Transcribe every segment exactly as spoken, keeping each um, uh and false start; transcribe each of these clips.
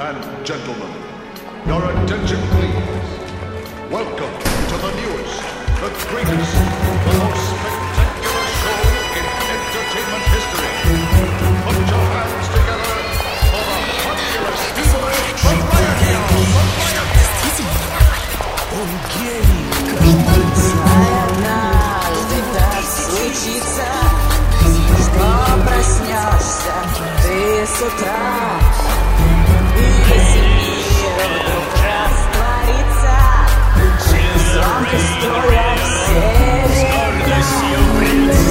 and gentlemen, your attention please. Welcome to the newest, the greatest, the most spectacular show in entertainment history. Put your hands together for the funniest humor from с утра, и если мир вдруг растворится, звонко струя в серебряной, оглянуться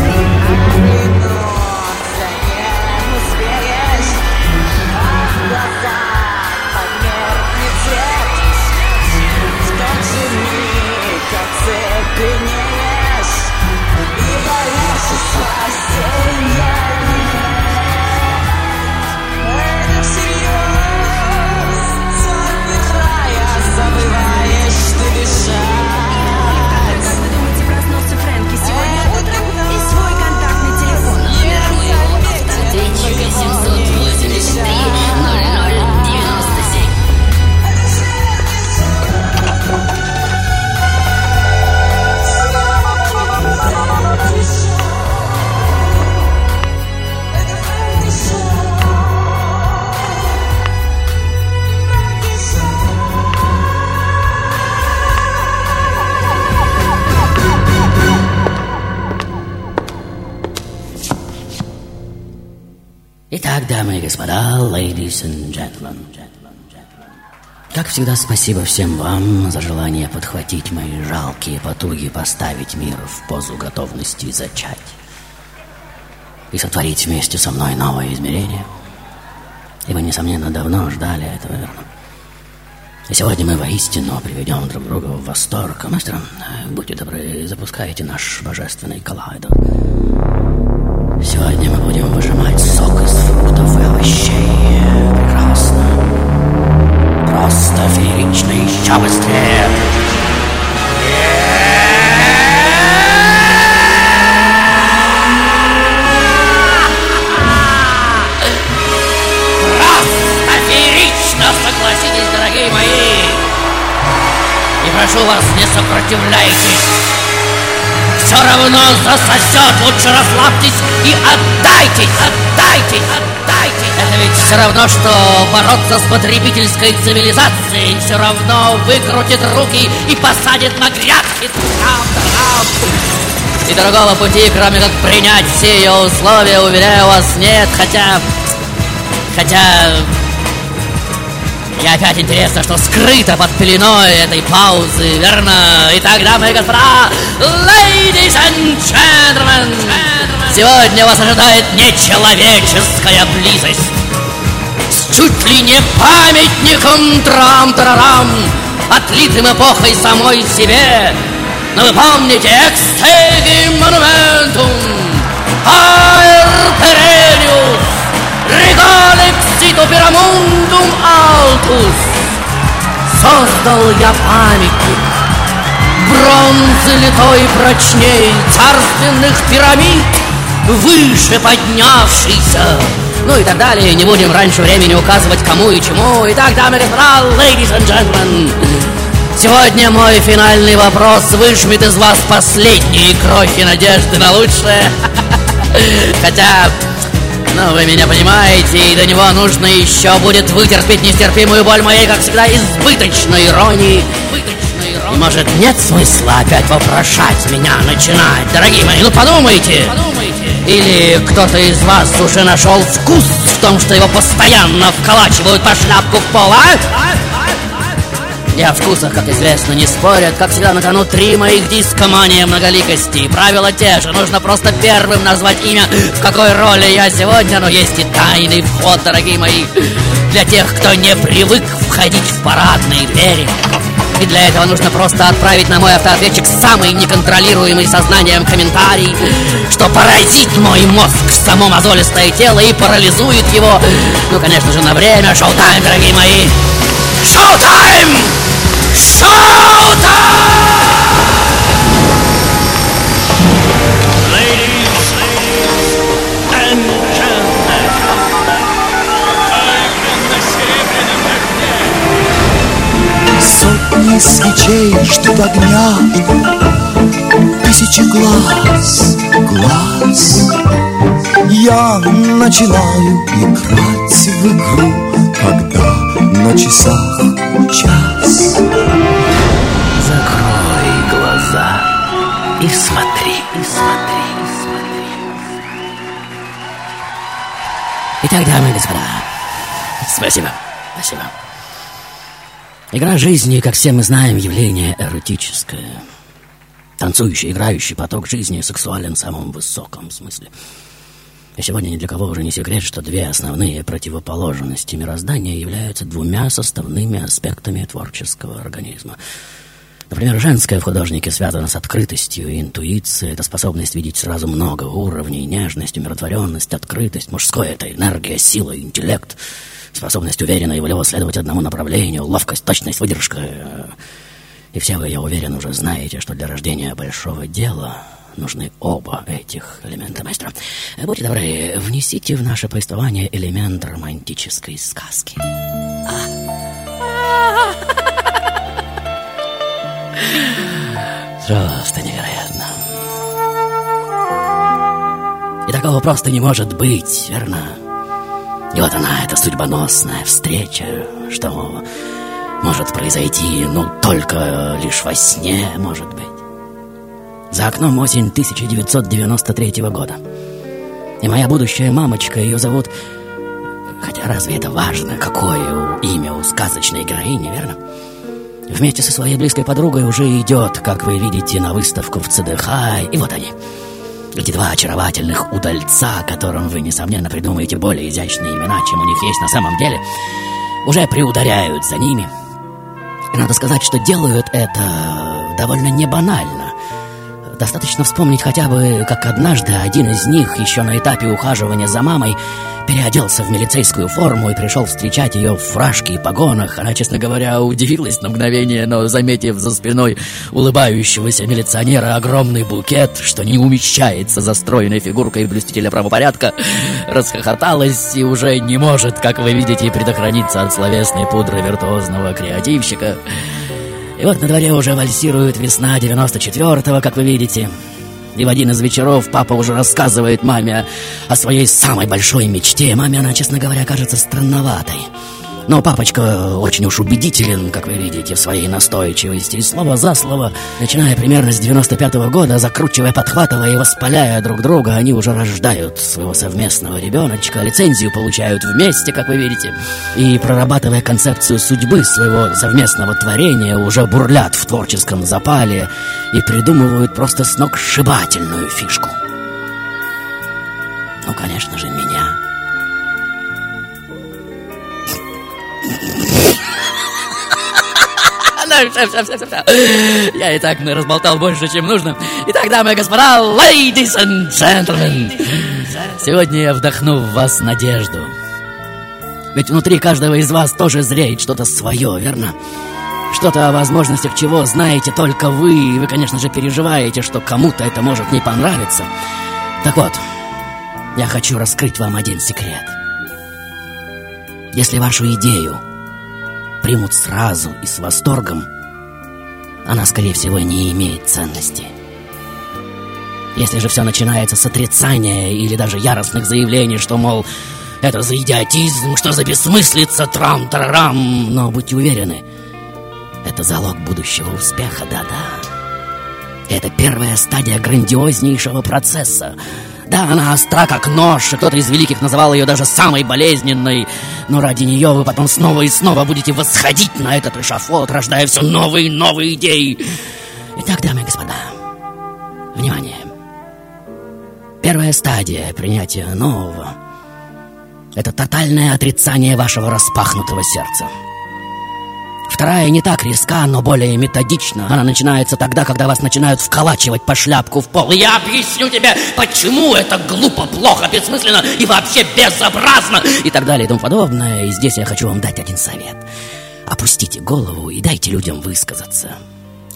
не успеешь, а в глазах померкнет свет, в тот же миг оцепенеешь и боишься спасения. Когда-нибудь проснулся Фрэнки сегодня утром и свой контактный телефон номер моего автомобиля восемь восемь восемь ноль ноль девять семь. Итак, дамы и господа, ladies and gentlemen, как всегда, спасибо всем вам за желание подхватить мои жалкие потуги поставить мир в позу готовности зачать и сотворить вместе со мной новое измерение. И вы, несомненно, давно ждали этого, верно? И сегодня мы воистину приведем друг друга в восторг. Мастер, будьте добры, запускайте наш божественный коллайдер. Сегодня мы будем выжимать сок из фруктов и овощей. Прекрасно. Просто феерично. Еще быстрее. Просто феерично, согласитесь, дорогие мои. И прошу вас, не сопротивляйтесь. Все равно засосет, лучше расслабьтесь и отдайтесь, отдайтесь, отдайтесь. Это ведь все равно, что бороться с потребительской цивилизацией. Все равно выкрутит руки и посадит на грядки. И дорогого пути, кроме как принять все ее условия, уверяю вас, нет. Хотя, хотя, мне опять интересно, что скрыто под пеленой этой паузы, верно? Итак, дамы и господа, ladies and gentlemen, сегодня вас ожидает нечеловеческая близость с чуть ли не памятником трам-тарарам, отлитым эпохой самой себе. Но вы помните, exegi monumentum aere perennius. Регалекситу пирамундум алтус. Создал я памятник бронзы литой прочней царственных пирамид, выше поднявшийся. Ну и так далее, не будем раньше времени указывать кому и чему. Итак, дамы и господа, ladies and gentlemen, сегодня мой финальный вопрос выжмет из вас последние крохи надежды на лучшее. Хотя... но вы меня понимаете, и до него нужно еще будет вытерпеть нестерпимую боль моей, как всегда, избыточной иронии. Избыточной иронии. И, может, нет смысла опять вопрошать меня начинать, дорогие мои, ну подумайте. подумайте. Или кто-то из вас уже нашел вкус в том, что его постоянно вколачивают по шляпку в пол, а? И о вкусах, как известно, не спорят. Как всегда, на кону три моих дискомания многоликости. Правила те же, нужно просто первым назвать имя, в какой роли я сегодня. Но есть и тайный вход, дорогие мои, для тех, кто не привык входить в парадные двери. И для этого нужно просто отправить на мой автоответчик самый неконтролируемый сознанием комментарий, что поразит мой мозг, само мозолистое тело, и парализует его. Ну, конечно же, на время. Шоу-тайм, дорогие мои. Шоу-тайм! Showtime! Ladies and gentlemen, I'm in the Serебряном из свечей ждут огня тысячи глаз, глаз. Я начинаю играть в игру, когда на часах час. Закрой глаза и смотри, и смотри, и смотри. Итак, дамы и господа, спасибо, спасибо. Игра жизни, как все мы знаем, явление эротическое. Танцующий, играющий поток жизни сексуален в самом высоком смысле. И сегодня ни для кого уже не секрет, что две основные противоположности мироздания являются двумя составными аспектами творческого организма. Например, женская в художнике связана с открытостью и интуицией. Это способность видеть сразу много уровней: нежность, умиротворенность, открытость. Мужское — это энергия, сила, интеллект. Способность уверенно и волево следовать одному направлению, ловкость, точность, выдержка. И все вы, я уверен, уже знаете, что для рождения большого дела нужны оба этих элемента, мастера. Будьте добры, внесите в наше повествование элемент романтической сказки. Просто невероятно. И такого просто не может быть, верно? И вот она, эта судьбоносная встреча, что может произойти, ну, только лишь во сне, может быть. За окном осень тысяча девятьсот девяносто третьего года. И моя будущая мамочка, ее зовут... Хотя разве это важно, какое имя у сказочной героини, верно? Вместе со своей близкой подругой уже идет, как вы видите, на выставку в ЦДХ. И вот они, эти два очаровательных удальца, которым вы, несомненно, придумаете более изящные имена, чем у них есть на самом деле, уже приударяют за ними. И надо сказать, что делают это довольно не банально. Достаточно вспомнить хотя бы, как однажды один из них, еще на этапе ухаживания за мамой, переоделся в милицейскую форму и пришел встречать ее в фражке и погонах. Она, честно говоря, удивилась на мгновение, но, заметив за спиной улыбающегося милиционера огромный букет, что не умещается за стройной фигуркой блюстителя правопорядка, расхохоталась и уже не может, как вы видите, предохраниться от словесной пудры виртуозного креативщика. И вот на дворе уже вальсирует весна девяносто четвёртого, как вы видите. И в один из вечеров папа уже рассказывает маме о своей самой большой мечте. Маме она, честно говоря, кажется странноватой. Но папочка очень уж убедителен, как вы видите, в своей настойчивости. И слово за слово, начиная примерно с девяносто пятого года, закручивая, подхватывая и воспаляя друг друга, они уже рождают своего совместного ребеночка, лицензию получают вместе, как вы видите, и, прорабатывая концепцию судьбы своего совместного творения, уже бурлят в творческом запале и придумывают просто сногсшибательную фишку. Ну, конечно же, меня. Я и так разболтал больше, чем нужно. Итак, дамы и господа, ladies and gentlemen, сегодня я вдохну в вас надежду. Ведь внутри каждого из вас тоже зреет что-то свое, верно? Что-то, о возможностях чего знаете только вы. И вы, конечно же, переживаете, что кому-то это может не понравиться. Так вот, я хочу раскрыть вам один секрет. Если вашу идею примут сразу и с восторгом, она, скорее всего, не имеет ценности. Если же все начинается с отрицания или даже яростных заявлений, что, мол, это за идиотизм, что за бессмыслица, трам-тарарам, но будьте уверены, это залог будущего успеха, да-да. Это первая стадия грандиознейшего процесса. Да, она остра как нож, и кто-то из великих называл ее даже самой болезненной. Но ради нее вы потом снова и снова будете восходить на этот эшафот, рождая все новые и новые идеи. Итак, дамы и господа, внимание. Первая стадия принятия нового — это тотальное отрицание вашего распахнутого сердца. Вторая не так резка, но более методична. Она начинается тогда, когда вас начинают вколачивать по шляпку в пол. И я объясню тебе, почему это глупо, плохо, бессмысленно и вообще безобразно, и так далее и тому подобное. И здесь я хочу вам дать один совет. Опустите голову и дайте людям высказаться.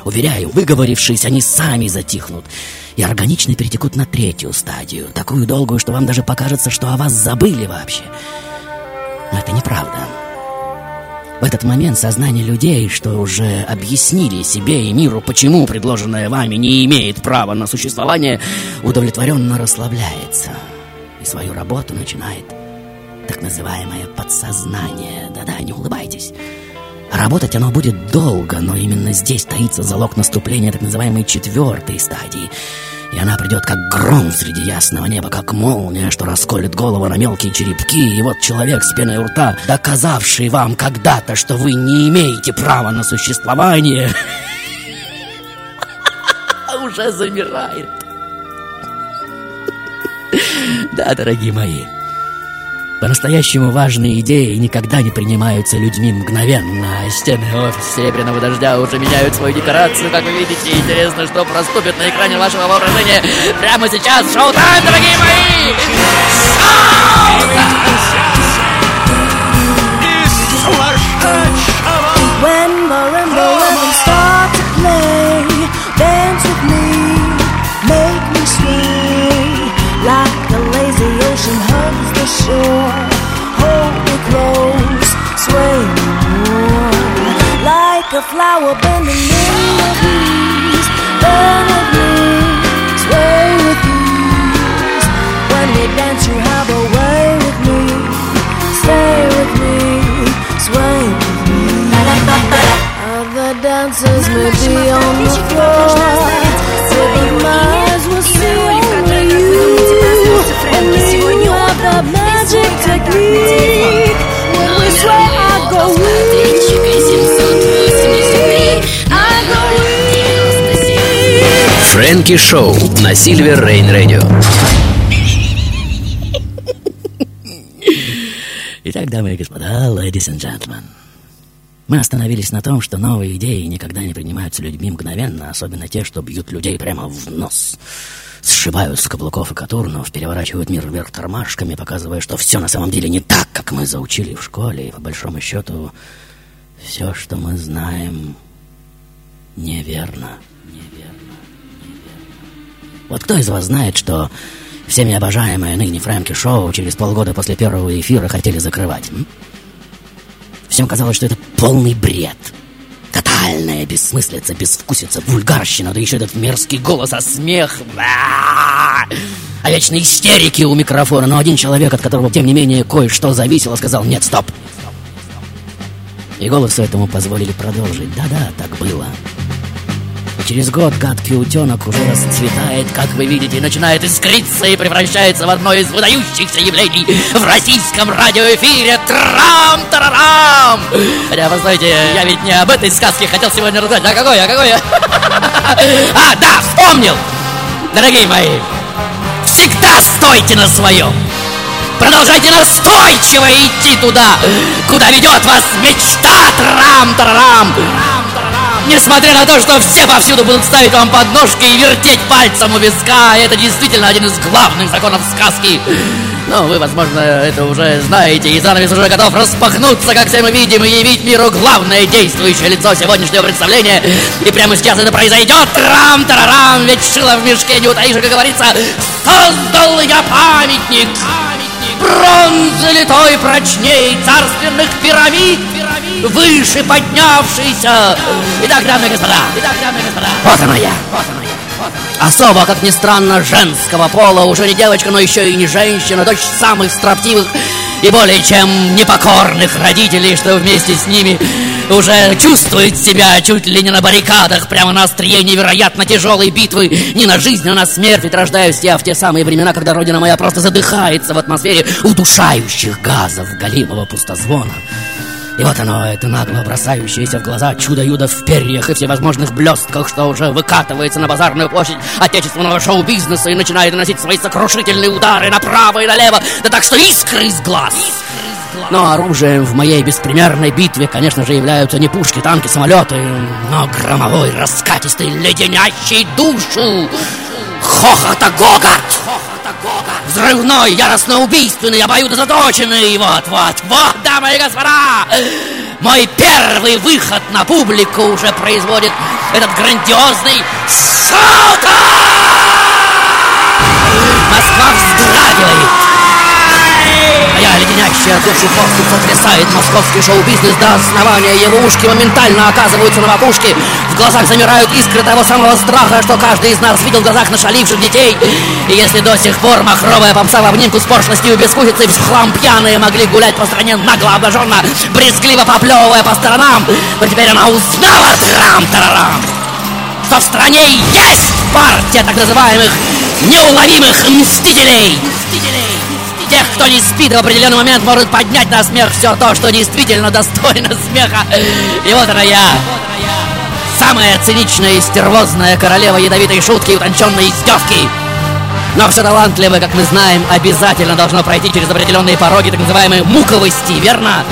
Уверяю, выговорившись, они сами затихнут и органично перетекут на третью стадию, такую долгую, что вам даже покажется, что о вас забыли вообще. Но это неправда. В этот момент сознание людей, что уже объяснили себе и миру, почему предложенное вами не имеет права на существование, удовлетворенно расслабляется и свою работу начинает так называемое подсознание. Да-да, не улыбайтесь. Работать оно будет долго, но именно здесь таится залог наступления так называемой четвертой стадии. И она придет как гром среди ясного неба, как молния, что расколет голову на мелкие черепки. И вот человек с пеной у рта, доказавший вам когда-то, что вы не имеете права на существование, уже замирает. Да, дорогие мои, по-настоящему важные идеи никогда не принимаются людьми мгновенно. Стены офиса «Серебряного дождя» уже меняют свою декорацию, как вы видите. Интересно, что проступит на экране вашего воображения прямо сейчас. Шоу-тайм, дорогие мои! Шоу-тайм! A flower bending in the breeze, burn with me, sway with ease. When we dance, you have a way with me, stay with me, sway with me. Other dancers may be on the floor, but the minds will see only you. Only you have that magic technique. When we sway, I go with you. Фрэнки-шоу на Silver Rain Radio. Итак, дамы и господа, ladies and gentlemen, мы остановились на том, что новые идеи никогда не принимаются людьми мгновенно, особенно те, что бьют людей прямо в нос, сшибают с каблуков и катурнов, переворачивают мир вверх тормашками, показывая, что все на самом деле не так, как мы заучили в школе, и по большому счету все, что мы знаем, неверно. Вот кто из вас знает, что всеми обожаемое ныне Фрэнки-шоу через полгода после первого эфира хотели закрывать? М? Всем казалось, что это полный бред. Тотальная бессмыслица, безвкусица, вульгарщина, да еще этот мерзкий голос, а смех... А вечные истерики у микрофона. Но один человек, от которого, тем не менее, кое-что зависело, сказал: «Нет, стоп!» И голосу этому позволили продолжить. Да-да, так было. Через год гадкий утенок уже расцветает, как вы видите, начинает искриться и превращается в одно из выдающихся явлений в российском радиоэфире. Трам-тарарам! Хотя, постойте, я ведь не об этой сказке хотел сегодня рассказать. А какой, а какой? А, да, вспомнил! Дорогие мои, всегда стойте на своем! Продолжайте настойчиво идти туда, куда ведет вас мечта. Трам-тарарам! Несмотря на то, что все повсюду будут ставить вам подножки и вертеть пальцем у виска, это действительно один из главных законов сказки. Но вы, возможно, это уже знаете, и занавес уже готов распахнуться, как все мы видим, и явить миру главное действующее лицо сегодняшнего представления. И прямо сейчас это произойдет. Трам-тарарам, ведь шило в мешке не утаишь, как говорится. Создал я памятник, бронзы литой прочней царственных пирамид, выше поднявшийся. Итак, дамы и господа, Итак, дамы и господа. Вот она я. Вот она я. Особо, как ни странно, женского пола, уже не девочка, но еще и не женщина, дочь самых строптивых и более чем непокорных родителей, что вместе с ними уже чувствует себя чуть ли не на баррикадах, прямо на острие невероятно тяжелой битвы, не на жизнь, а на смерть. Ведь рождаюсь я в те самые времена, когда родина моя просто задыхается в атмосфере удушающих газов галимого пустозвона. И вот оно, это нагло бросающееся в глаза чудо-юдо в перьях и всевозможных блестках, что уже выкатывается на базарную площадь отечественного шоу-бизнеса и начинает наносить свои сокрушительные удары направо и налево, да так, что искры из глаз. Но оружием в моей беспримерной битве, конечно же, являются не пушки, танки, самолеты, но громовой, раскатистый, леденящий душу хохота гогот. Взрывной, яростно-убийственный, обоюдозаточенный. Вот, вот, вот, дамы и господа, мой первый выход на публику уже производит этот грандиозный шоу-то! Москва вздрагивает, а я, леденящий настоящая душу просто сотрясает московский шоу-бизнес до основания. Его ушки моментально оказываются на макушке. В глазах замирают искры того самого страха, что каждый из нас видел в глазах нашаливших детей. И если до сих пор махровая попса в обнимку с поршностью и безвкусицей в хлам пьяные могли гулять по стране нагло, обнаженно, брезгливо поплевывая по сторонам, то теперь она узнала, трам-тарарам, что в стране есть партия так называемых неуловимых мстителей. Мстителей. Тех, кто не спит, в определенный момент может поднять на смех все то, что действительно достойно смеха. И вот она я, самая циничная и стервозная королева ядовитой шутки и утонченной издевки. Но все талантливое, как мы знаем, обязательно должно пройти через определенные пороги так называемой муковости, верно?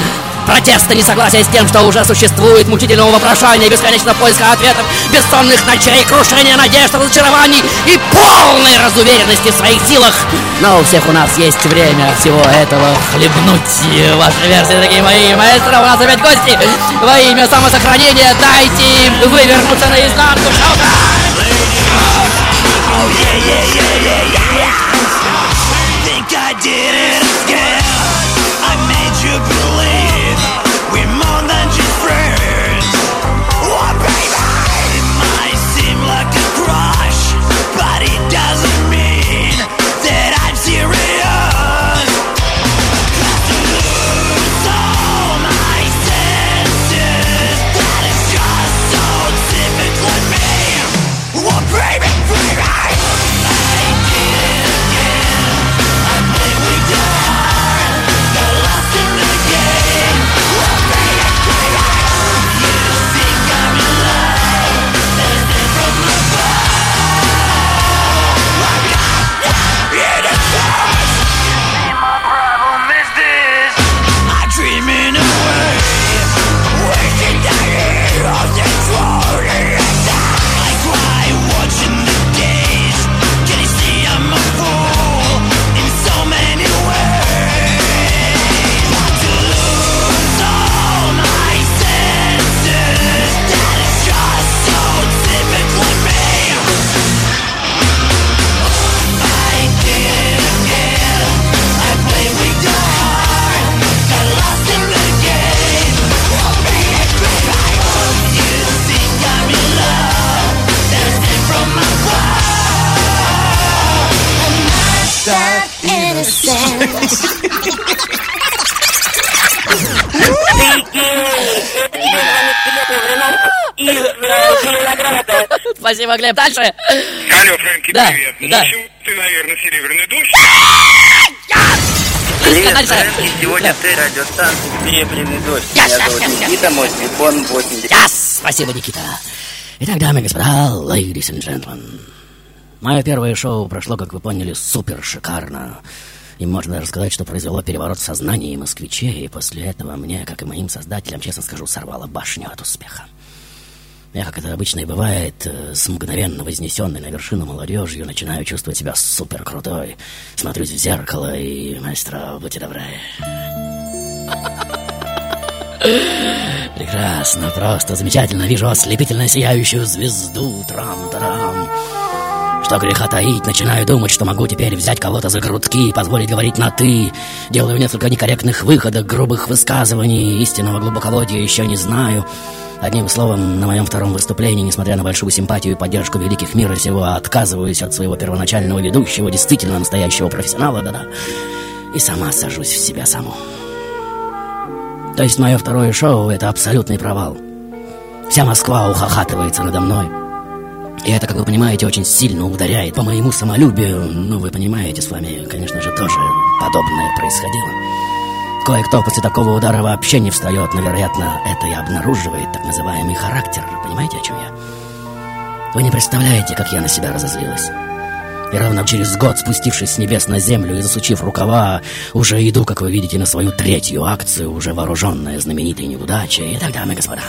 Протеста, несогласия с тем, что уже существует, мучительного вопрошания, бесконечного поиска ответов, бессонных ночей, крушения надежд, разочарований и полной разуверенности в своих силах. Но у всех у нас есть время всего этого хлебнуть. Ваши версии, дорогие мои маэстро, у нас опять гости. Во имя самосохранения дайте им вывернуться наизнанку. Спасибо, Глеб. Дальше. Алло, Фрэнки, да, привет. Да. Ну, ты, наверное, «Серебряный дождь». Привет, Фрэнки. Сегодня ты радиостанция «Серебряный дождь». Меня зовут Никита, мой телефон восемьдесят. Спасибо, Никита. Итак, дамы и господа, ladies and gentlemen. Мое первое шоу прошло, как вы поняли, супер шикарно. И можно даже сказать, что произвело переворот сознания москвичей, и после этого мне, как и моим создателям, честно скажу, сорвало башню от успеха. Я, как это обычно и бывает, с мгновенно вознесенной на вершину молодежью начинаю чувствовать себя супер крутой. Смотрюсь в зеркало и, маэстро, будьте добры. Прекрасно, просто замечательно. Вижу ослепительно сияющую звезду. Трам-тарам. Что греха таить, начинаю думать, что могу теперь взять кого-то за грудки и позволить говорить на «ты». Делаю несколько некорректных выходов, грубых высказываний, истинного глубоководия еще не знаю. Одним словом, на моем втором выступлении, несмотря на большую симпатию и поддержку великих мира сего, отказываюсь от своего первоначального ведущего, действительно настоящего профессионала, да-да, и сама сажусь в себя саму. То есть мое второе шоу — это абсолютный провал. Вся Москва ухахатывается надо мной. И это, как вы понимаете, очень сильно ударяет по моему самолюбию. Ну, вы понимаете, с вами, конечно же, тоже подобное происходило. Кое-кто после такого удара вообще не встает, но, вероятно, это и обнаруживает так называемый характер. Понимаете, о чем я? Вы не представляете, как я на себя разозлилась. И ровно через год, спустившись с небес на землю и засучив рукава, уже иду, как вы видите, на свою третью акцию, уже вооруженная знаменитой неудачей. Итак, дамы и господа,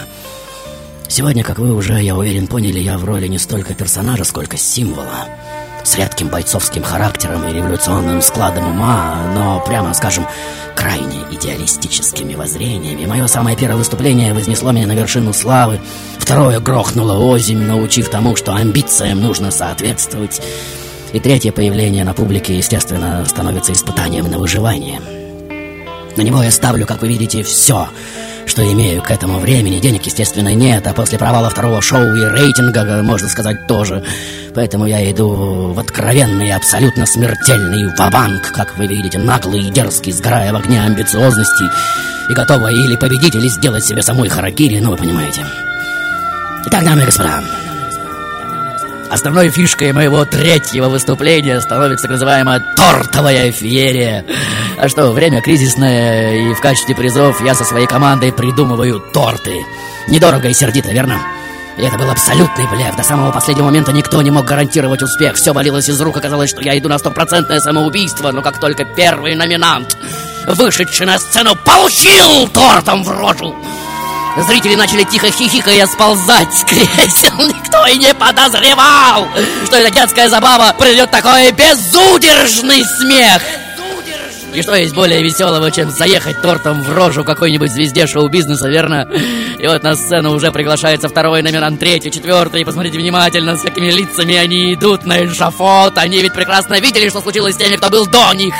сегодня, как вы уже, я уверен, поняли, я в роли не столько персонажа, сколько символа. С редким бойцовским характером и революционным складом ума, но, прямо скажем, крайне идеалистическими воззрениями. Мое самое первое выступление вознесло меня на вершину славы. Второе грохнуло озимь, научив тому, что амбициям нужно соответствовать. И третье появление на публике, естественно, становится испытанием на выживание. На него я ставлю, как вы видите, все, что имею к этому времени. Денег, естественно, нет, а после провала второго шоу и рейтинга, можно сказать, тоже. Поэтому я иду в откровенный, абсолютно смертельный ва-банк, как вы видите, наглый и дерзкий, сгорая в огне амбициозности и готова или победить, или сделать себе самой харакири, ну вы понимаете. Итак, дамы и господа, основной фишкой моего третьего выступления становится так называемая тортовая феерия. А что, время кризисное, и в качестве призов я со своей командой придумываю торты. Недорого и сердито, верно? И это был абсолютный блеф. До самого последнего момента никто не мог гарантировать успех. Все валилось из рук, оказалось, что я иду на стопроцентное самоубийство. Но как только первый номинант, вышедший на сцену, получил тортом в рожу, зрители начали тихо хихикая сползать с кресел. Никто и не подозревал, что эта детская забава придет такой безудержный смех. И что есть более веселого, чем заехать тортом в рожу какой-нибудь звезде шоу-бизнеса, верно? И вот на сцену уже приглашается второй номинант, третий, четвертый. И посмотрите внимательно, с какими лицами они идут на эшафот. Они ведь прекрасно видели, что случилось с теми, кто был до них.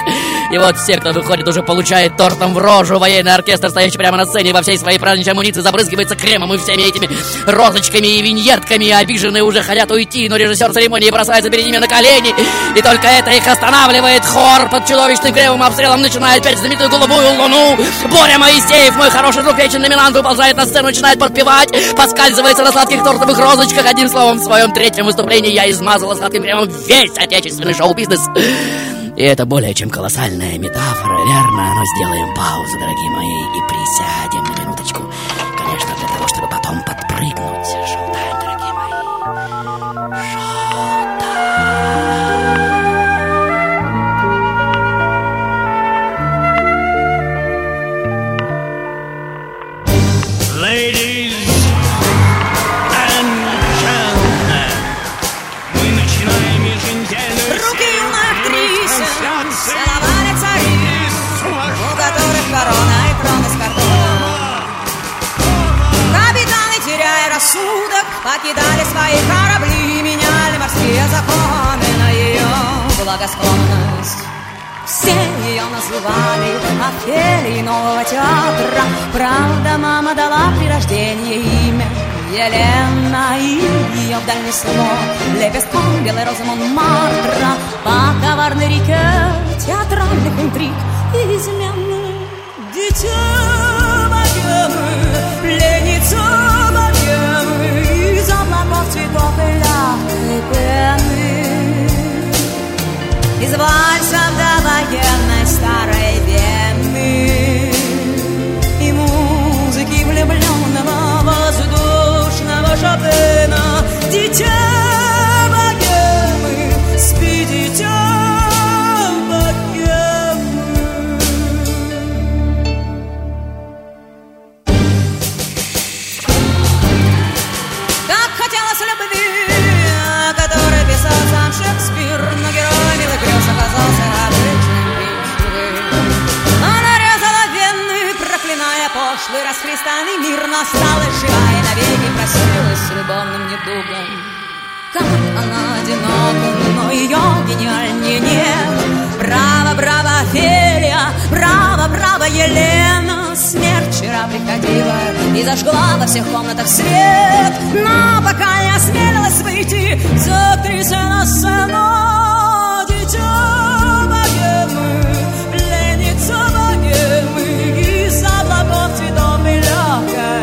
И вот все, кто выходит, уже получает тортом в рожу. Военный оркестр, стоящий прямо на сцене, во всей своей праздничной амуниции, забрызгивается кремом и всеми этими розочками и виньетками. Обиженные уже хотят уйти, но режиссер церемонии бросается перед ними на колени. И только это их останавливает. Хор под чудовищным кремом обстрелом начинает петь знаменитую «Голубую луну». Боря Моисеев, мой хороший друг, вечный номинант, выползает на сцену, начинает подпевать, подскальзывается на сладких тортовых розочках. Одним словом, в своем третьем выступлении я измазала сладким кремом весь отечественный шоу-бизнес. И это более чем колоссальная метафора, верно? Но сделаем паузу, дорогие мои, и присядем на минуточку. Конечно, для того, чтобы потом подпрыгнуть. Шоу-тайм, дорогие мои. Шоу-тайм. Ladies and gentlemen, мы начинаем еженедельную серию. Целовали цари, у которых корона и трон из картона. Капитаны, теряя рассудок, покидали свои корабли, меняли морские законы на ее благосклонность. Все ее называли Офелией нового театра. Правда, мама дала при рождении имя Елена, и ее в дальний слог лепестком белой розы Монмартра. По коварной реке театральных интриг и измены дитя богемы, пленница богемы, из облаков цветов и легкой пены, из вальсов до военной старой Вены и музыки влюбленного воздуха Шопена. Дитя богемы, спи, дитя богемы. Как хотелось любви, о которой писал сам Шекспир, но герой милых грез оказался обычным пинчугой. Она резала вены, проклиная пошлый расхристанный мир, но стала жива и навеки с любовным недугом. Как она одинока, но ее гениальнее нет. Браво, браво, Офелия, браво, браво, Елена. Смерть вчера приходила и зажгла во всех комнатах свет, но пока не осмелилась выйти за актрисой на сцену. Дитя богемы, пленница богемы, из облаков цветов и легкой.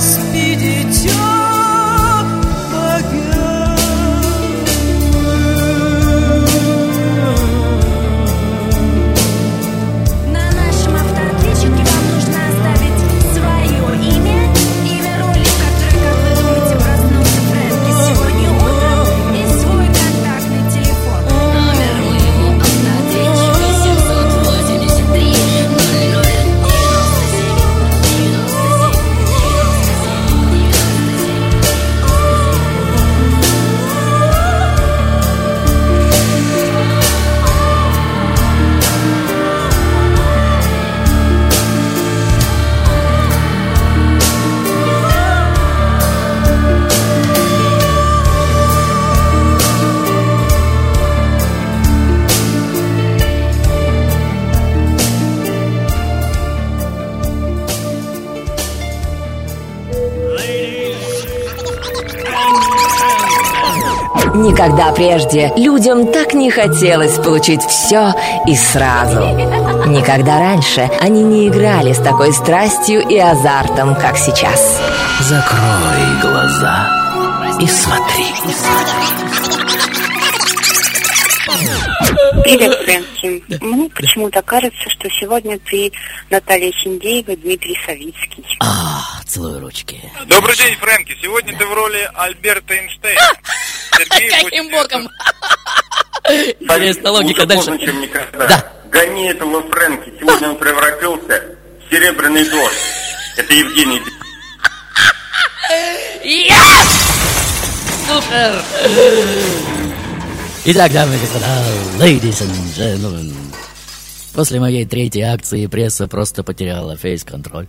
Спи, дитя богемы. Никогда прежде людям так не хотелось получить все и сразу. Никогда раньше они не играли с такой страстью и азартом, как сейчас. Закрой глаза и смотри. Привет, Фрэнки. Мне почему-то кажется, что сегодня ты Наталья Синдеева, Дмитрий Савицкий. А, целую ручки. Добрый день, Фрэнки. Сегодня да. ты в роли Альберта Эйнштейна. Каким боком? Интересная логика дальше. Лучше поздно, чем никогда. Да. Гони этого Фрэнки. Сегодня он превратился в Серебряный дождь. Это Евгений Дмитрий. Супер! Итак, дамы и господа, ladies and gentlemen, после моей третьей акции пресса просто потеряла фейс-контроль,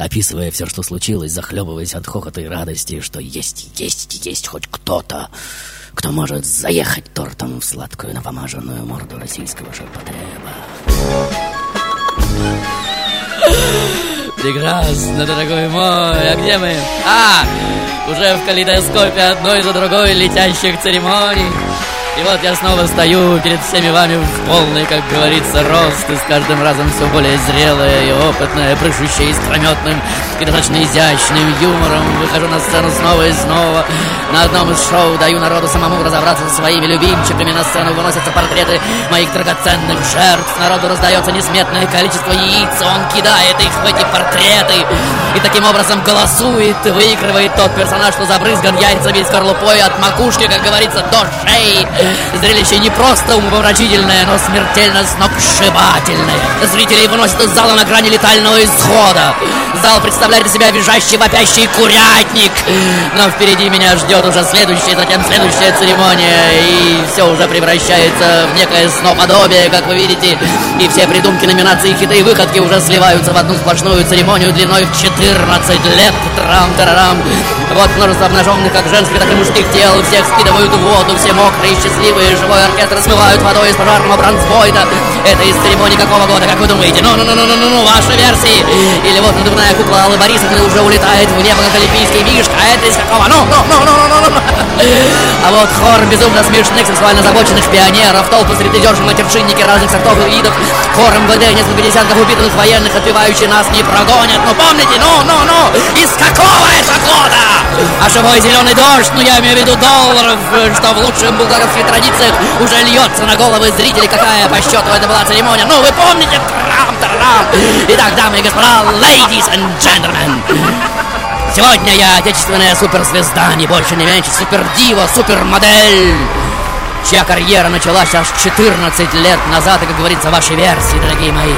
описывая все, что случилось, захлебываясь от хохота и радости, что есть, есть, есть хоть кто-то, кто может заехать тортом в сладкую напомаженную морду российского ширпотреба. Прекрасно, дорогой мой, а где мы? А, уже в калейдоскопе одной за другой летящих церемоний. И вот я снова стою перед всеми вами в полный, как говорится, рост, и с каждым разом все более зрелое и опытное, прыщущее искрометным и достаточно изящным юмором. Выхожу на сцену снова и снова. На одном из шоу даю народу самому разобраться со своими любимчиками. На сцену выносятся портреты моих драгоценных жертв. Народу раздается несметное количество яиц. Он кидает их в эти портреты. И таким образом голосует, выигрывает тот персонаж, что забрызган яйцами и скорлупой от макушки, как говорится, до шеи. Зрелище не просто умопомрачительное, но смертельно сногсшибательное. Зрителей выносят из зала на грани летального исхода. Зал представляет из себя визжащий, вопящий курятник. Но впереди меня ждет уже следующая, затем следующая церемония. И все уже превращается в некое сноподобие, как вы видите. И все придумки, номинации, хиты и выходки уже сливаются в одну сплошную церемонию длиной в четырнадцать лет. Трам-тарарам. Вот множество обнаженных как женских, так и мужских тел. Всех скидывают в воду, все мокрые, счастливые. Живой оркестр смывают водой из пожарного бронзбойта. Это из церемонии какого года, как вы думаете? Ну-ну-ну-ну-ну-ну, ваши версии. Или вот надувная кукла Аллы Борисовны уже улетает в небо, как олимпийский мишка. А это из какого? Ну-ну-ну-ну-ну-ну. А вот хор безумно смешных, сексуально озабоченных пионеров. Толпы стриптизерши, матершинники разных сортов и видов. Хор МВД, несколько десятков убитых военных, отпевающие нас не прогонят. Ну помните? Ну-ну-ну. Из какого это года? А живой зеленый дождь, ну я имею в виду долларов, что в лучших булгаковских традициях уже льется на головы зрителей. Какая по счету это была церемония? Ну вы помните? Трам-тарам. Итак, дамы и господа, ladies and gentlemen, сегодня я отечественная суперзвезда, не больше, не меньше, супердива, супермодель, чья карьера началась аж четырнадцать лет назад, и, как говорится, ваши версии, дорогие мои.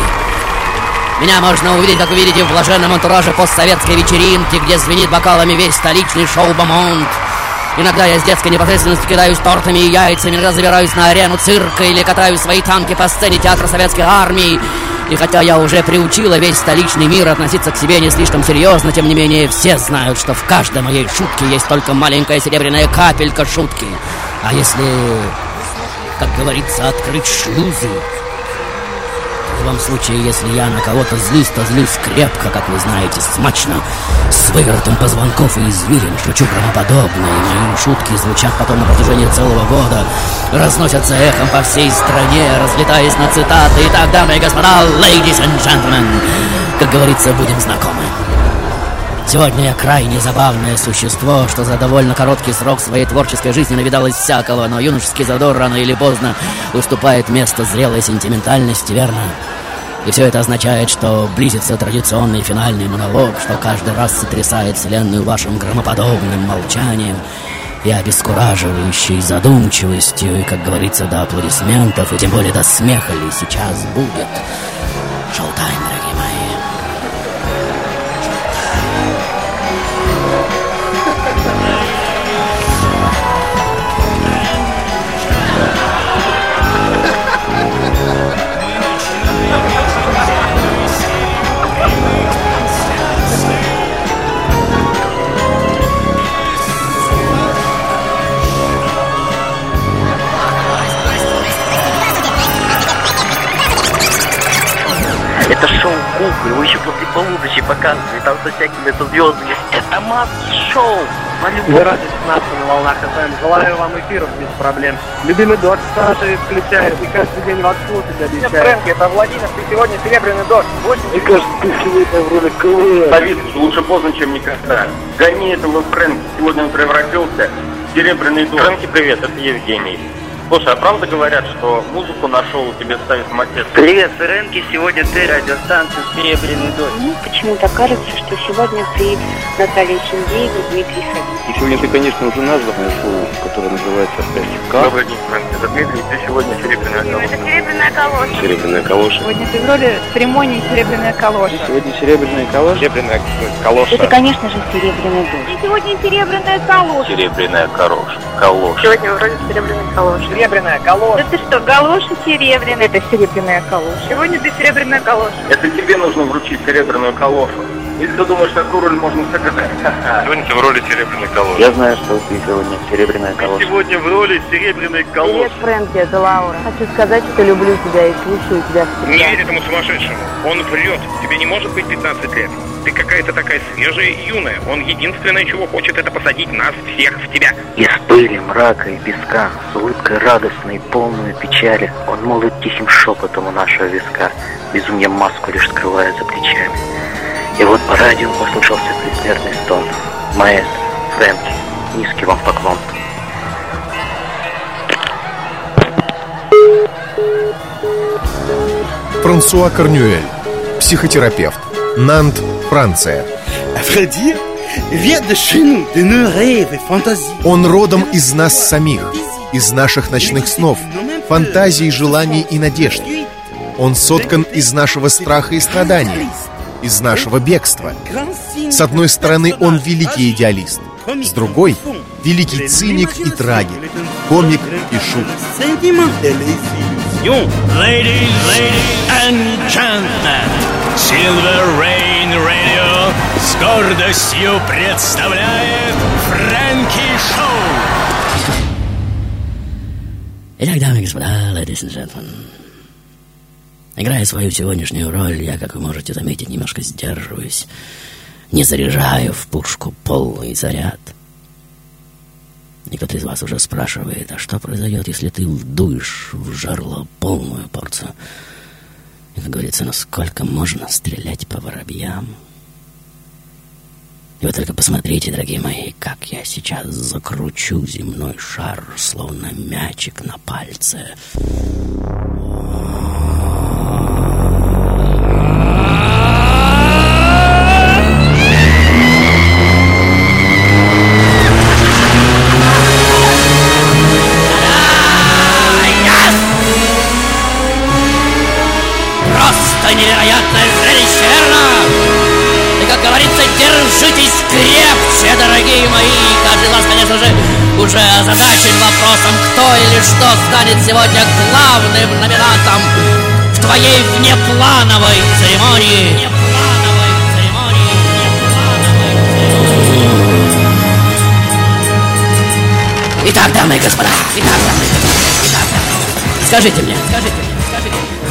Меня можно увидеть, как вы видите, в блаженном антураже постсоветской вечеринки, где звенит бокалами весь столичный шоу-бомонд. Иногда я с детской непосредственностью кидаюсь тортами и яйцами, иногда забираюсь на арену цирка или катаю свои танки по сцене театра советской армии. И хотя я уже приучила весь столичный мир относиться к себе не слишком серьезно, тем не менее все знают, что в каждой моей шутке есть только маленькая серебряная капелька шутки. А если, как говорится, открыть шлюзы... В любом случае, если я на кого-то злюсь, то злюсь крепко, как вы знаете, смачно, с выворотом позвонков и извилин, шучу громоподобно, и мои шутки звучат потом на протяжении целого года, разносятся эхом по всей стране, разлетаясь на цитаты. Итак, дамы и господа, ladies and gentlemen, как говорится, будем знакомы. Сегодня я крайне забавное существо, что за довольно короткий срок своей творческой жизни навидалось всякого, но юношеский задор рано или поздно уступает место зрелой сентиментальности, верно? И все это означает, что близится традиционный финальный монолог, что каждый раз сотрясает вселенную вашим громоподобным молчанием и обескураживающей задумчивостью, и, как говорится, до аплодисментов, и тем более до смеха ли сейчас будет. Шоу-тайм, дорогие мои. Его еще после полуночи показывают, там со всякими звездами. Это маски шоу. Вы радость нас на волнах ФМ. Желаю вам эфиров без проблем. Любимый дождь старший включает и каждый день вас слушать обещает. Фрэнки, это Владимир, ты сегодня серебряный дождь. Мне кажется, ты сегодня в роли КВН. Савицкий, лучше поздно, чем никогда. Гони этого Фрэнки, сегодня он превратился в серебряный дождь. Фрэнки, привет, это Евгений. Слушай, а правда говорят, что музыку на шоу тебе ставит макет? Привет, Фрэнки, сегодня ты радиостанция «Серебряный дождь». Мне почему-то кажется, что сегодня ты Наталья Синдеева, Дмитрий Савицкий. И сегодня ты, конечно, уже назвал на шоу, которое называется «Ц Д Х». Добрый день, Фрэнки, это Дмитрий, ты сегодня «Серебряная Калоша». Это «Серебряная Калоша». «Серебряная Калоша». Сегодня ты в роли церемонии «Серебряная Калоша». И сегодня «Серебряная Калоша». «Серебряная Калоша». Это, конечно же, «Серебряный дождь». И сегодня «Серебряная Калоша». «Серебряная Калоша». Калоша. Сегодня в роли «Серебряной Калоши». Серебряная калоша. Да ты что, галоши серебряные? Это серебряная калоша. Сегодня ты серебряная калоша. Это тебе нужно вручить серебряную калошу. Если ты думаешь, такую роль можно сыграть. Сегодня ты в роли серебряной калоши. Я знаю, что ты сегодня серебряная калоша. Ты сегодня в роли серебряной калоши. Привет, Фрэнки, это Лаура. Хочу сказать, что люблю тебя и слушаю тебя всегда. Не верь этому сумасшедшему. Он врет. Тебе не может быть пятнадцать лет. Ты какая-то такая свежая и юная. Он единственное, чего хочет, это посадить нас всех в тебя. Из пыли, мрака и песка, с улыбкой радостной и полной печали, он молит тихим шепотом у нашего виска, безумье маску лишь скрывая за плечами. И вот по радио послушался предсмертный стон. Маэстро, Фрэнки, низкий вам поклон. Франсуа Карнюэль, психотерапевт, Нант, Франция. Он родом из нас самих, из наших ночных снов, фантазий, желаний и надежд. Он соткан из нашего страха и страдания, из нашего бегства. С одной стороны, он великий идеалист, с другой — великий циник и трагик, комик и шут. Ladies, ladies and gentlemen, Silver Rain Radio с гордостью представляет Фрэнки-шоу. Итак, дамы и господа, ladies and gentlemen, играя свою сегодняшнюю роль, я, как вы можете заметить, немножко сдерживаюсь, не заряжаю в пушку полный заряд. И кто-то из вас уже спрашивает, а что произойдет, если ты вдуешь в жерло полную порцию? И, как говорится, насколько можно стрелять по воробьям? И вы только посмотрите, дорогие мои, как я сейчас закручу земной шар, словно мячик на пальце. Невероятное зрелище, верно? И, как говорится, держитесь крепче, дорогие мои. Каждый из вас, конечно же, уже озадачен вопросом, кто или что станет сегодня главным номинантом в твоей внеплановой церемонии. Внеплановой церемонии. Внеплановой церемонии. Итак, дамы и господа, итак, дамы и господа, итак, дамы. Скажите мне, скажите мне.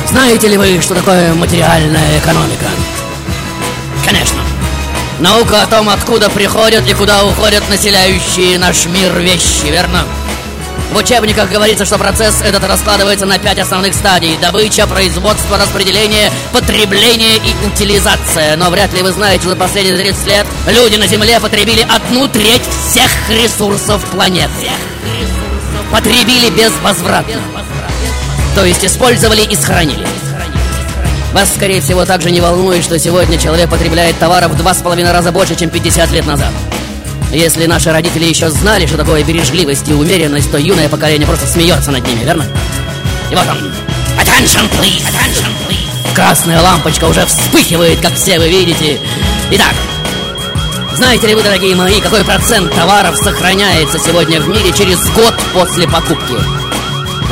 Знаете ли вы, что такое материальная экономика? Конечно. Наука о том, откуда приходят и куда уходят населяющие наш мир вещи, верно? В учебниках говорится, что процесс этот раскладывается на пять основных стадий: добыча, производство, распределение, потребление и утилизация. Но вряд ли вы знаете, что за последние тридцать лет люди на Земле потребили одну треть всех ресурсов планеты. Потребили безвозвратно. То есть использовали и сохранили. Вас, скорее всего, также не волнует, что сегодня человек потребляет товаров в два с половиной раза больше, чем пятьдесят лет назад. Если наши родители еще знали, что такое бережливость и умеренность, то юное поколение просто смеется над ними, верно? И вот он. Attention, please! Attention, please! Красная лампочка уже вспыхивает, как все вы видите. Итак, знаете ли вы, дорогие мои, какой процент товаров сохраняется сегодня в мире через год после покупки?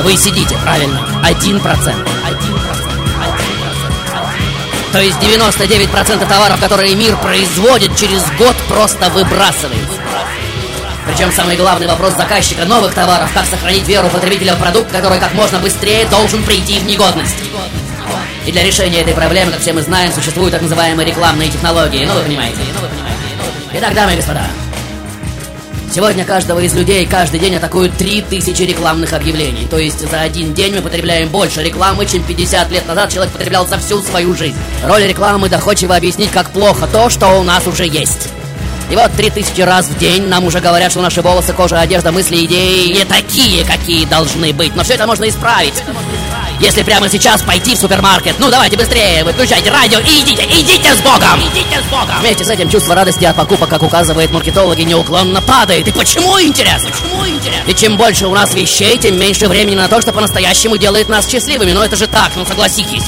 Вы сидите, правильно? Один процент. То есть девяносто девять процентов товаров, которые мир производит, через год просто выбрасывается. Причем самый главный вопрос заказчика новых товаров — как сохранить веру потребителя в продукт, который как можно быстрее должен прийти в негодность. И для решения этой проблемы, как все мы знаем, существуют так называемые рекламные технологии. Ну вы понимаете. Итак, дамы и господа, Сегодня каждого из людей каждый день атакуют три тысячи рекламных объявлений. То есть за один день мы потребляем больше рекламы, чем пятьдесят лет назад человек потреблял за всю свою жизнь. Роль рекламы доходчиво объяснить, как плохо то, что у нас уже есть. И вот три тысячи раз в день нам уже говорят, что наши волосы, кожа, одежда, мысли, идеи не такие, какие должны быть. Но все это можно исправить, если прямо сейчас пойти в супермаркет. Ну давайте быстрее, выключайте радио и идите, идите с Богом! Идите с Богом! Вместе с этим чувство радости от покупок, как указывают маркетологи, неуклонно падает. И почему, интересно? Почему, интересно? И чем больше у нас вещей, тем меньше времени на то, что по-настоящему делает нас счастливыми. Но это же так, ну согласитесь.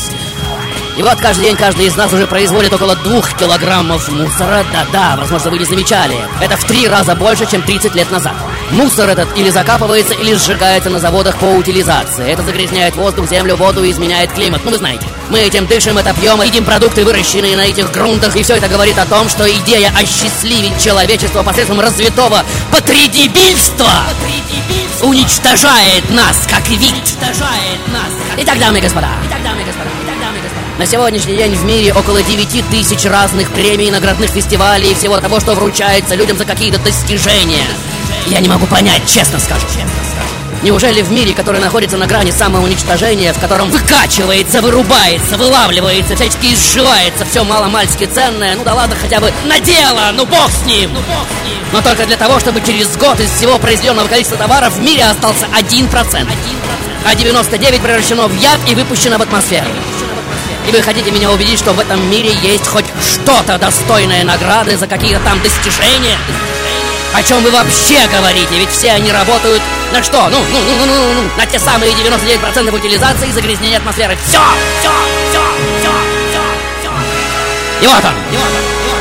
И вот каждый день каждый из нас уже производит около двух килограммов мусора. Да-да, возможно, вы не замечали. Это в три раза больше, чем тридцать лет назад. Мусор этот или закапывается, или сжигается на заводах по утилизации. Это загрязняет воздух, землю, воду и изменяет климат. Ну, вы знаете. Мы этим дышим, это пьем, едим продукты, выращенные на этих грунтах. И все это говорит о том, что идея осчастливить человечество посредством развитого потребительства уничтожает нас как вид. Уничтожает нас как... Итак, дамы и господа. Итак, дамы и господа. На сегодняшний день в мире около девять тысяч разных премий, наградных фестивалей и всего того, что вручается людям за какие-то достижения. Я не могу понять, честно скажу. Неужели в мире, который находится на грани самоуничтожения, в котором выкачивается, вырубается, вылавливается, всячески изживается все маломальски ценное, ну да ладно, хотя бы на дело, ну бог с ним, ну бог с ним. Но только для того, чтобы через год из всего произведенного количества товаров в мире остался один процент. один процент. А девяносто девять процентов превращено в яд и выпущено в атмосферу. И вы хотите меня убедить, что в этом мире есть хоть что-то достойное награды за какие-то там достижения? О чем вы вообще говорите? Ведь все они работают на что? Ну, ну, ну, ну, ну, ну, на те самые девяносто девять процентов утилизации и загрязнения атмосферы. Все, все, все, все, все, все. И вот он, и вот он,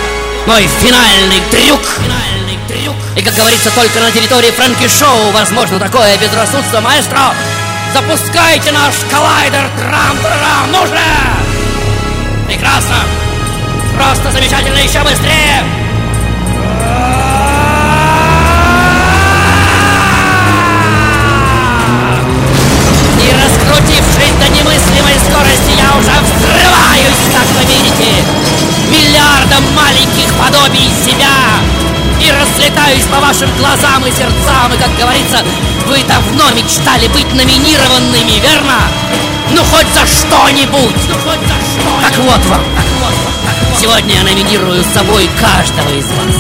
мой финальный трюк. Финальный трюк. И, как говорится, только на территории Фрэнки-шоу возможно такое безрассудство. Маэстро, запускайте наш коллайдер, трам-трам, ну же! Прекрасно! Просто замечательно! Еще быстрее! И раскрутившись до немыслимой скорости, я уже взрываюсь, как вы видите, миллиардом маленьких подобий себя! И разлетаюсь по вашим глазам и сердцам, и, как говорится, вы давно мечтали быть номинированными, верно? Ну хоть за что-нибудь! Ну хоть за что-нибудь! Так вот вам! Так вот вам. Так вот. Сегодня я номинирую с собой каждого из вас.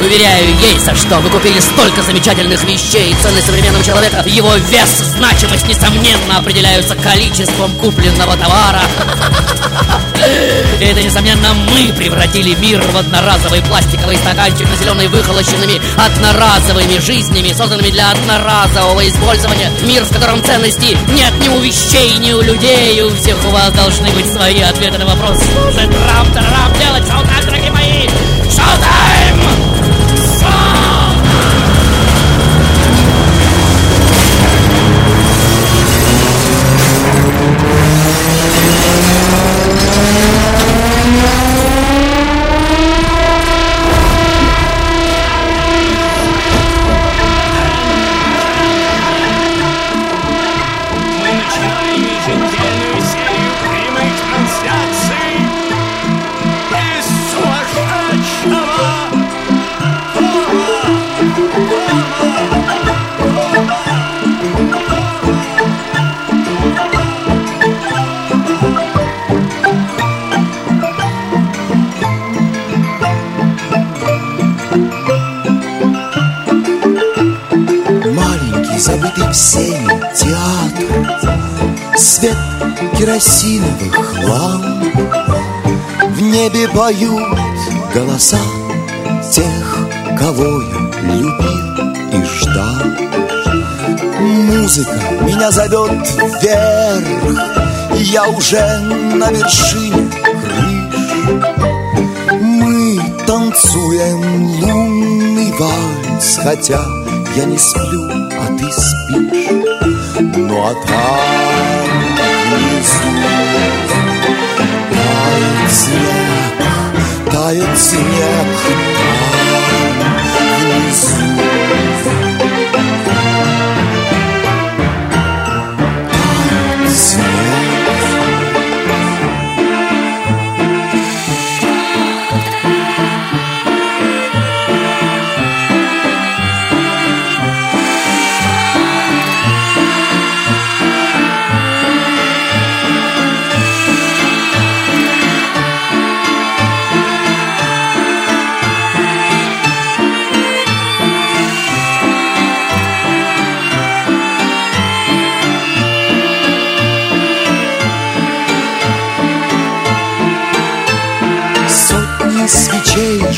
Уверяю, есть за что. Вы купили столько замечательных вещей. Ценность современного человека, его вес, значимость, несомненно, определяются количеством купленного товара. И это, несомненно, мы превратили мир в одноразовый пластиковый стаканчик, населенный выхолощенными одноразовыми жизнями, созданными для одноразового использования. Мир, в котором ценностей нет ни у вещей, ни у людей. У всех у вас должны быть свои ответы на вопрос. Что же трам-тарам делать? Шоу-тайм, дорогие мои! Шоу-тайм! Шоу-тайм! Свет керосиновых ламп, в небе поют голоса тех, кого я любил и ждал. Музыка меня зовет вверх, я уже на вершине крыш. Мы танцуем лунный вальс, хотя я не сплю, а ты спишь. Ну а там тает снег, тает снег, там внизу. Тает снег.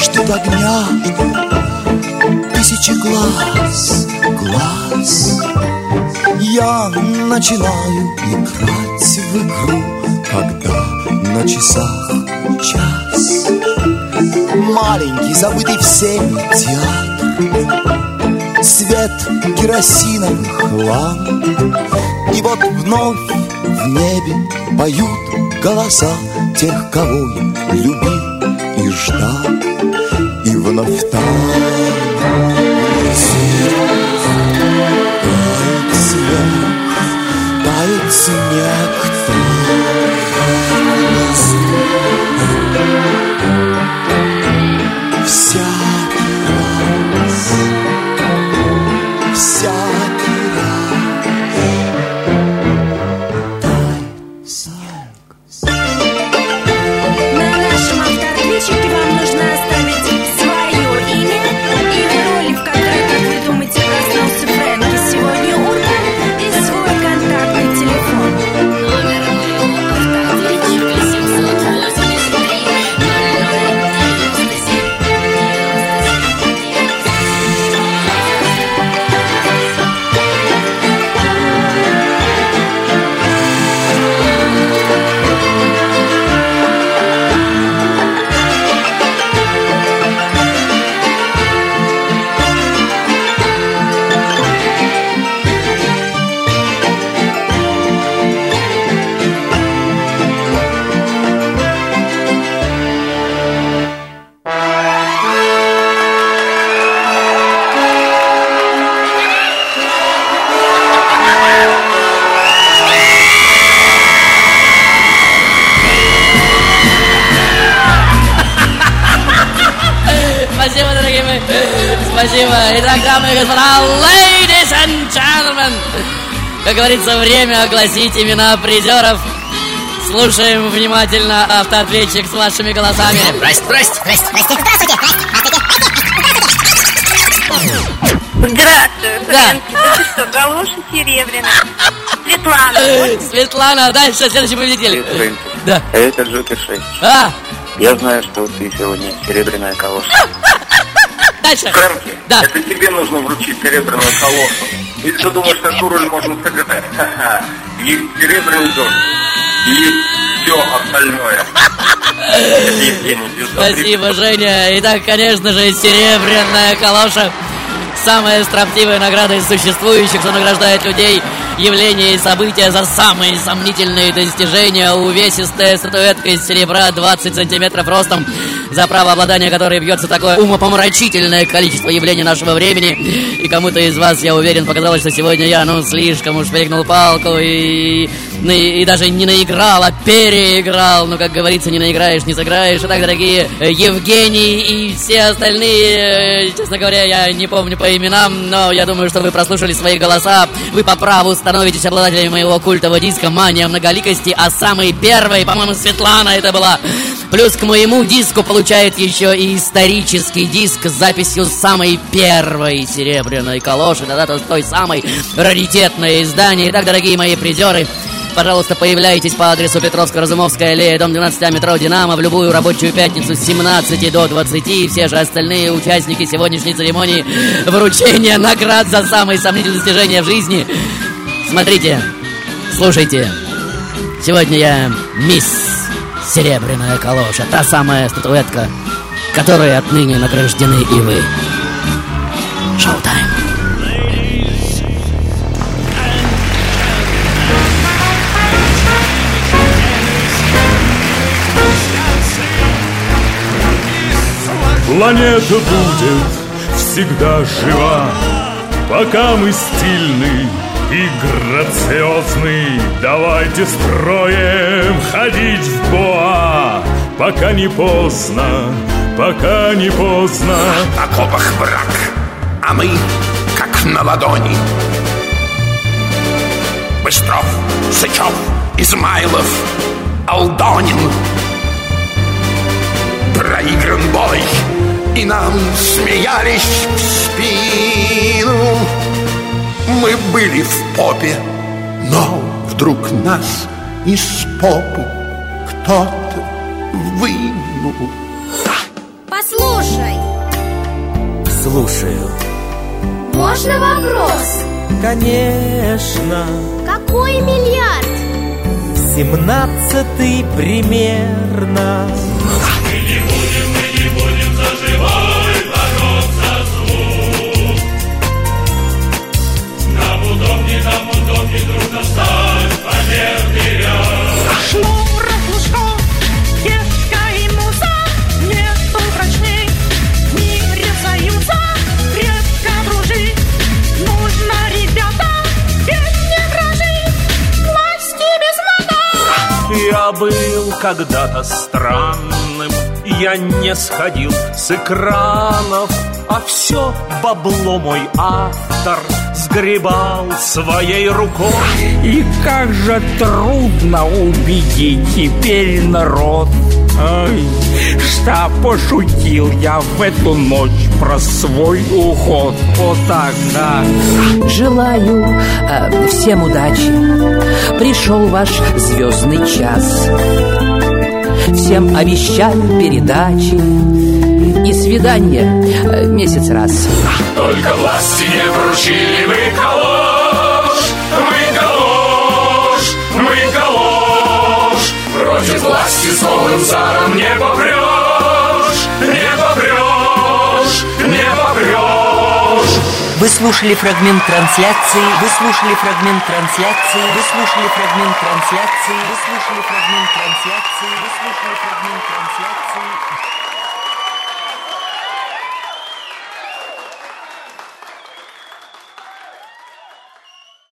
ждут огня, тысячи глаз, глаз. Я начинаю играть в игру, когда на часах час. Маленький, забытый всеми театр, свет керосиновых ламп. И вот вновь в небе поют голоса тех, кого я любил и ждал. И вновь там тает снег, тает снег, тает снег. Всякий раз, всякий раз тает снег. На нашем автоответчике вам нужно оставить свое имя и пароль, в который, как вы думаете, проснулся Фрэнки сегодня утром, и свой контактный телефон. Спасибо. Итак, дамы и господа, ladies and gentlemen, как говорится, время огласить имена призеров. Слушаем внимательно автоответчик с вашими голосами. Здрасте, здрасте, здрасте, здравствуйте, здравствуйте, здравствуйте. Здравствуйте, да. Что, Галоша Серебряная. Светлана. Светлана, дальше, следующий победитель. Привет, да. А это Джокер шесть. А? Я знаю, что ты сегодня Серебряная Калоша. Дальше. Фрэнки, да. Это тебе нужно вручить серебряную калошу. Если ты думаешь, что эту роль можно сыграть, ха-ха, и серебряный дождь, и все остальное. Это Евгений Дмитрий. Спасибо, Женя. Итак, конечно же, серебряная калоша — самая строптивая награда из существующих, что награждает людей, явления и события за самые сомнительные достижения. Увесистая статуэтка из серебра, двадцать сантиметров ростом, за право обладания которой бьется такое умопомрачительное количество явлений нашего времени. И кому-то из вас, я уверен, показалось, что сегодня я, ну, слишком уж перегнул палку и, и, и даже не наиграл, а переиграл. Ну, как говорится, не наиграешь, не сыграешь. Итак, дорогие Евгений и все остальные, честно говоря, я не помню по именам, но я думаю, что вы прослушали свои голоса. Вы по праву становитесь обладателями моего культового диска «Мания многоликости», а самый первый, по-моему, Светлана это была. Плюс к моему диску получает еще и исторический диск с записью самой первой серебряной калоши, да, да, той самой, раритетное издание. Итак, дорогие мои призеры, пожалуйста, появляйтесь по адресу Петровско-Разумовская аллея, дом двенадцать, метро «Динамо», в любую рабочую пятницу с семнадцати до двадцати. Все же остальные участники сегодняшней церемонии вручения наград за самые сомнительные достижения в жизни. Смотрите, слушайте. Сегодня я мисс Серебряная Калоша, та самая статуэтка, которой отныне награждены и вы. Шоу-тайм. Планета будет всегда жива, пока мы стильны и грациозны. Давайте строим ходить в боа, пока не поздно, пока не поздно. В окопах враг, а мы как на ладони. Быстров, Сычев, Измайлов, Алдонин. Проигран бой, и нам смеялись в спину. Мы были в попе, но вдруг нас из попы кто-то вынул. Слушай. Слушаю. Можно вопрос? Конечно. Какой миллиард? Семнадцатый примерно. Мы не будем, мы не будем заживать бороться звук. Нам удобнее, нам удобнее трудно стать поверх вперед. Я был когда-то странным, я не сходил с экранов, а все бабло мой автор сгребал своей рукой. И как же трудно убедить теперь народ, ай, что пошутил я в эту ночь про свой уход. Вот так, да. Желаю э, всем удачи. Пришел ваш звездный час. Всем обещаю передачи и свидания э, месяц раз. Только власти не вручили вы калош, вы калош, вы калош. Против власти с новым заром не попрешь, не попрешь, не попрешь. Вы слушали фрагмент трансляции, вы слушали фрагмент трансляции, вы слушали фрагмент трансляции, вы слушали фрагмент трансляции, вы слушали фрагмент трансляции.